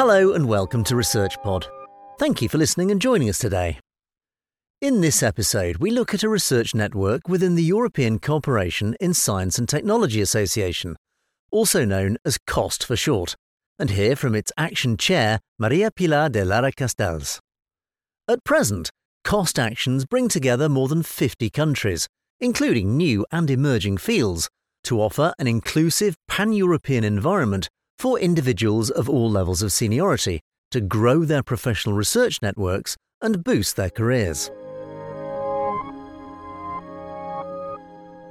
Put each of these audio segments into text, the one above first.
Hello and welcome to ResearchPod. Thank you for listening and joining us today. In this episode, we look at a research network within the European Cooperation in Science and Technology Association, also known as COST for short, and hear from its Action Chair, Maria Pilar de Lara Castells. At present, COST actions bring together more than 50 countries, including new and emerging fields, to offer an inclusive pan-European environment for individuals of all levels of seniority to grow their professional research networks and boost their careers.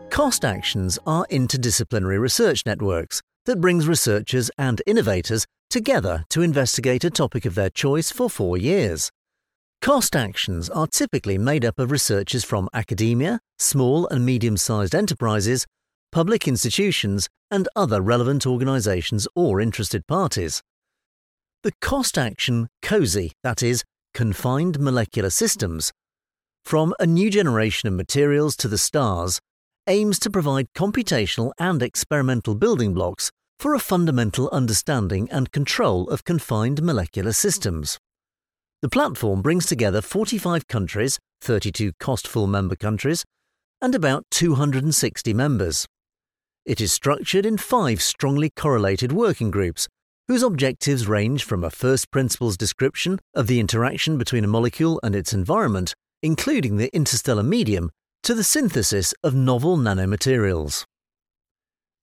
COST actions are interdisciplinary research networks that brings researchers and innovators together to investigate a topic of their choice for 4 years. COST actions are typically made up of researchers from academia, small and medium-sized enterprises, public institutions and other relevant organisations or interested parties. The COST action COSY, that is, Confined Molecular Systems, from a new generation of materials to the stars, aims to provide computational and experimental building blocks for a fundamental understanding and control of confined molecular systems. The platform brings together 45 countries, 32 COST full member countries, and about 260 members. It is structured in 5 strongly correlated working groups, whose objectives range from a first principles description of the interaction between a molecule and its environment, including the interstellar medium, to the synthesis of novel nanomaterials.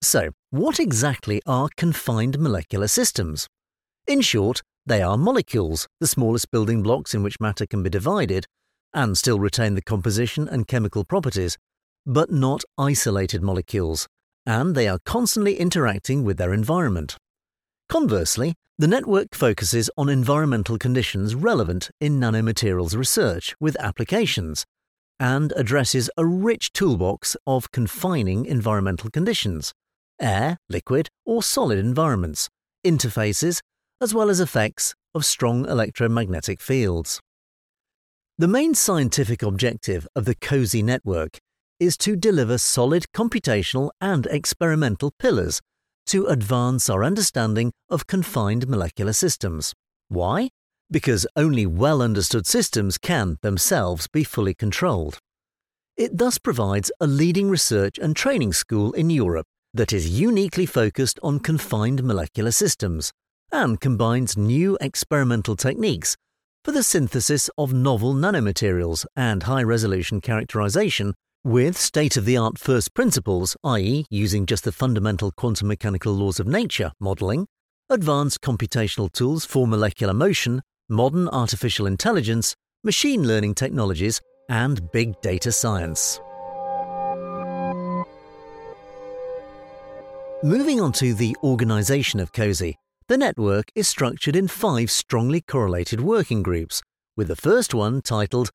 So, what exactly are confined molecular systems? In short, they are molecules, the smallest building blocks in which matter can be divided and still retain the composition and chemical properties, but not isolated molecules, and they are constantly interacting with their environment. Conversely, the network focuses on environmental conditions relevant in nanomaterials research with applications, and addresses a rich toolbox of confining environmental conditions, air, liquid or solid environments, interfaces, as well as effects of strong electromagnetic fields. The main scientific objective of the COSY network is to deliver solid computational and experimental pillars to advance our understanding of confined molecular systems. Why? Because only well-understood systems can themselves be fully controlled. It thus provides a leading research and training school in Europe that is uniquely focused on confined molecular systems and combines new experimental techniques for the synthesis of novel nanomaterials and high-resolution characterization with state-of-the-art first principles, i.e. using just the fundamental quantum mechanical laws of nature modeling, advanced computational tools for molecular motion, modern artificial intelligence, machine learning technologies, and big data science. Moving on to the organisation of COSY, the network is structured in 5 strongly correlated working groups, with the first one titled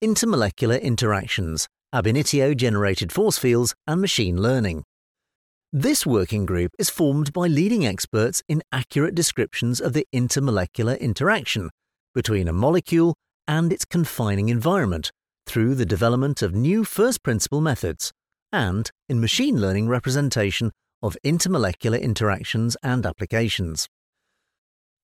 Intermolecular Interactions, Ab initio Generated Force Fields and Machine Learning. This working group is formed by leading experts in accurate descriptions of the intermolecular interaction between a molecule and its confining environment through the development of new first principle methods and in machine learning representation of intermolecular interactions and applications.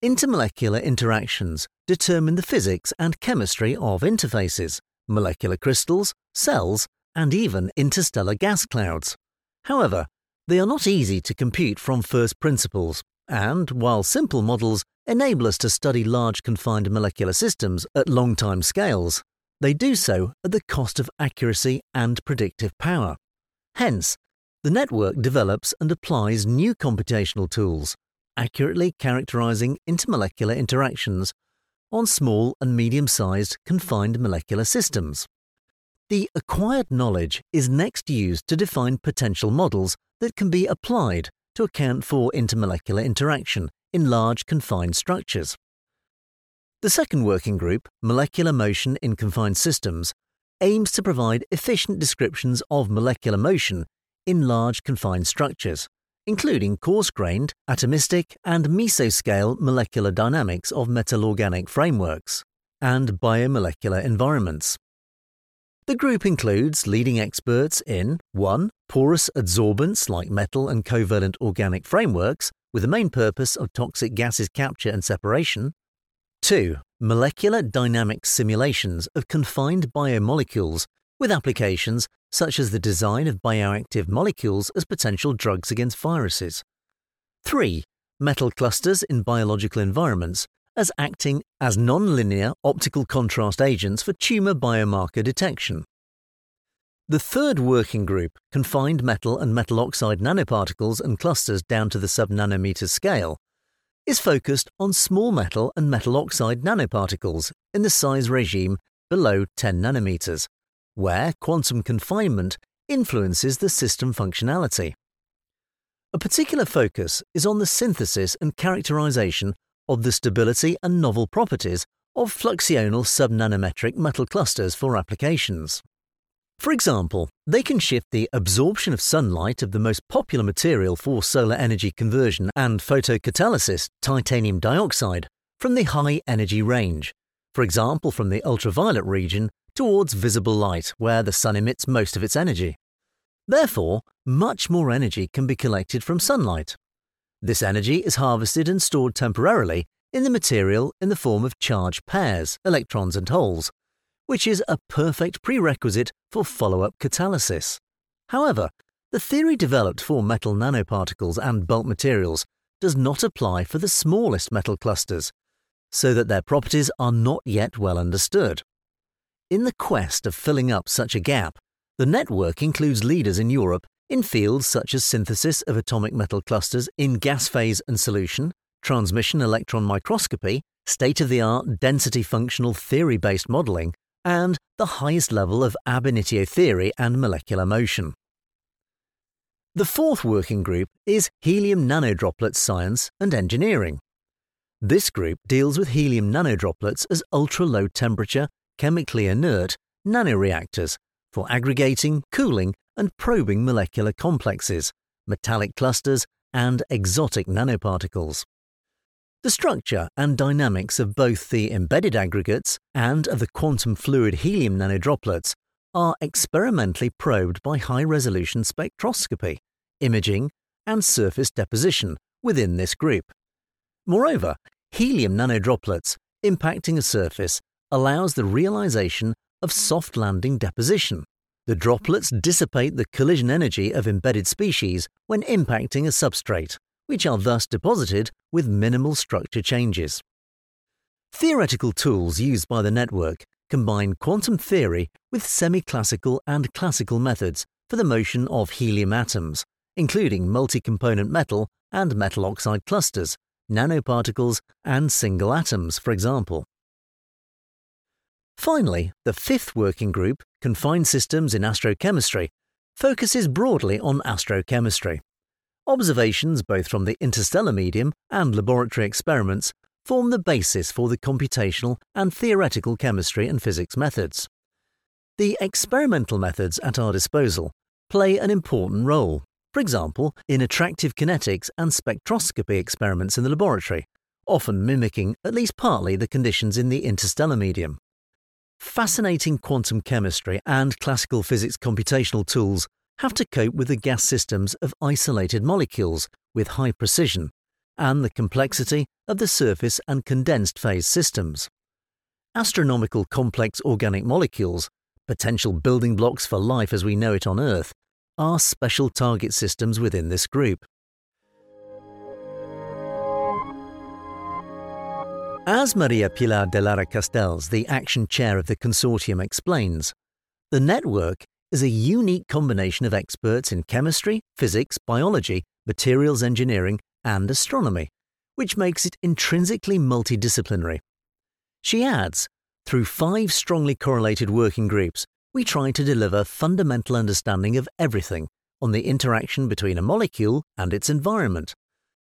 Intermolecular interactions determine the physics and chemistry of interfaces, molecular crystals, cells, and even interstellar gas clouds. However, they are not easy to compute from first principles, and while simple models enable us to study large confined molecular systems at long time scales, they do so at the cost of accuracy and predictive power. Hence, the network develops and applies new computational tools, accurately characterizing intermolecular interactions on small and medium-sized confined molecular systems. The acquired knowledge is next used to define potential models that can be applied to account for intermolecular interaction in large confined structures. The second working group, Molecular Motion in Confined Systems, aims to provide efficient descriptions of molecular motion in large confined structures, including coarse-grained, atomistic and mesoscale molecular dynamics of metal-organic frameworks and biomolecular environments. The group includes leading experts in 1. Porous adsorbents like metal and covalent organic frameworks with the main purpose of toxic gases capture and separation. 2. Molecular dynamic simulations of confined biomolecules with applications such as the design of bioactive molecules as potential drugs against viruses. 3. Metal clusters in biological environments as acting as nonlinear optical contrast agents for tumour biomarker detection. The third working group confined metal and metal oxide nanoparticles and clusters down to the sub-nanometer scale, is focused on small metal and metal oxide nanoparticles in the size regime below 10 nanometers, where quantum confinement influences the system functionality. A particular focus is on the synthesis and characterization of the stability and novel properties of fluxional subnanometric metal clusters for applications. For example, they can shift the absorption of sunlight of the most popular material for solar energy conversion and photocatalysis, titanium dioxide, from the high energy range, for example from the ultraviolet region towards visible light where the sun emits most of its energy. Therefore, much more energy can be collected from sunlight. This energy is harvested and stored temporarily in the material in the form of charged pairs, electrons and holes, which is a perfect prerequisite for follow-up catalysis. However, the theory developed for metal nanoparticles and bulk materials does not apply for the smallest metal clusters, so that their properties are not yet well understood. In the quest of filling up such a gap, the network includes leaders in Europe in fields such as synthesis of atomic metal clusters in gas phase and solution, transmission electron microscopy, state-of-the-art density functional theory-based modelling, and the highest level of ab initio theory and molecular motion. The fourth working group is helium nanodroplet science and engineering. This group deals with helium nanodroplets as ultra-low temperature, chemically inert nanoreactors for aggregating, cooling and probing molecular complexes, metallic clusters and exotic nanoparticles. The structure and dynamics of both the embedded aggregates and of the quantum fluid helium nanodroplets are experimentally probed by high-resolution spectroscopy, imaging, and surface deposition within this group. Moreover, helium nanodroplets impacting a surface allows the realization of soft landing deposition. The droplets dissipate the collision energy of embedded species when impacting a substrate, which are thus deposited with minimal structure changes. Theoretical tools used by the network combine quantum theory with semi-classical and classical methods for the motion of helium atoms, including multi-component metal and metal oxide clusters, nanoparticles and single atoms, for example. Finally, the fifth working group, Confined Systems in Astrochemistry, focuses broadly on astrochemistry. Observations both from the interstellar medium and laboratory experiments form the basis for the computational and theoretical chemistry and physics methods. The experimental methods at our disposal play an important role, for example, in attractive kinetics and spectroscopy experiments in the laboratory, often mimicking at least partly the conditions in the interstellar medium. Fascinating quantum chemistry and classical physics computational tools have to cope with the gas systems of isolated molecules with high precision and the complexity of the surface and condensed phase systems. Astronomical complex organic molecules, potential building blocks for life as we know it on Earth, are special target systems within this group. As Maria Pilar de Lara Castells, the Action Chair of the Consortium, explains, the network is a unique combination of experts in chemistry, physics, biology, materials engineering, and astronomy, which makes it intrinsically multidisciplinary. She adds, through 5 strongly correlated working groups, we try to deliver fundamental understanding of everything on the interaction between a molecule and its environment,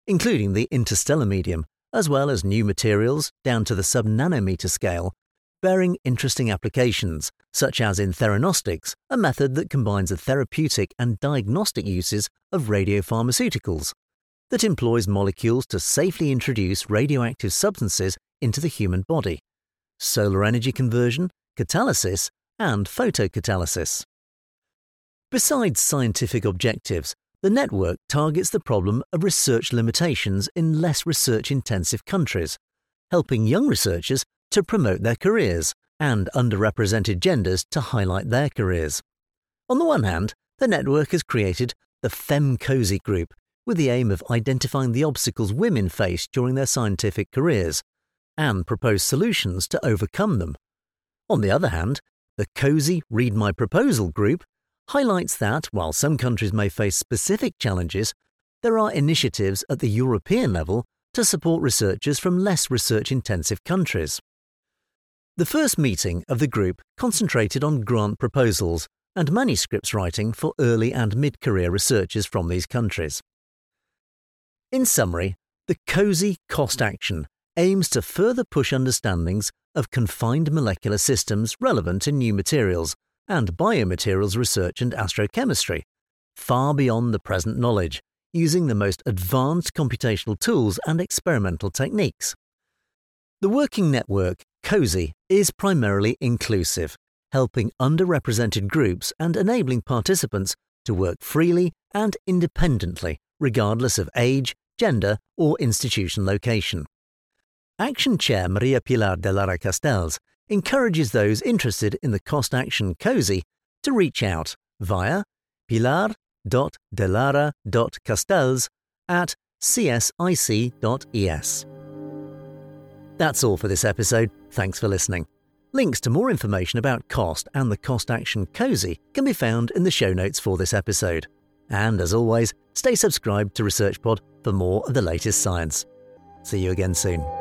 including the interstellar medium, as well as new materials down to the sub-nanometer scale, bearing interesting applications, such as in theranostics, a method that combines the therapeutic and diagnostic uses of radiopharmaceuticals, that employs molecules to safely introduce radioactive substances into the human body, solar energy conversion, catalysis, and photocatalysis. Besides scientific objectives, The network targets the problem of research limitations in less research-intensive countries, helping young researchers to promote their careers and underrepresented genders to highlight their careers. On the one hand, the network has created the FemCOSY group with the aim of identifying the obstacles women face during their scientific careers and propose solutions to overcome them. On the other hand, the COSY Read My Proposal group highlights that, while some countries may face specific challenges, there are initiatives at the European level to support researchers from less research-intensive countries. The first meeting of the group concentrated on grant proposals and manuscripts writing for early and mid-career researchers from these countries. In summary, the COSY Cost Action aims to further push understandings of confined molecular systems relevant in new materials and biomaterials research and astrochemistry, far beyond the present knowledge, using the most advanced computational tools and experimental techniques. The working network, COSY, is primarily inclusive, helping underrepresented groups and enabling participants to work freely and independently, regardless of age, gender, or institution location. Action Chair Maria Pilar de Lara Castells encourages those interested in the Cost Action COSY to reach out via pilar.delara.castells@csic.es. That's all for this episode. Thanks for listening. Links to more information about cost and the Cost Action COSY can be found in the show notes for this episode. And as always, stay subscribed to ResearchPod for more of the latest science. See you again soon.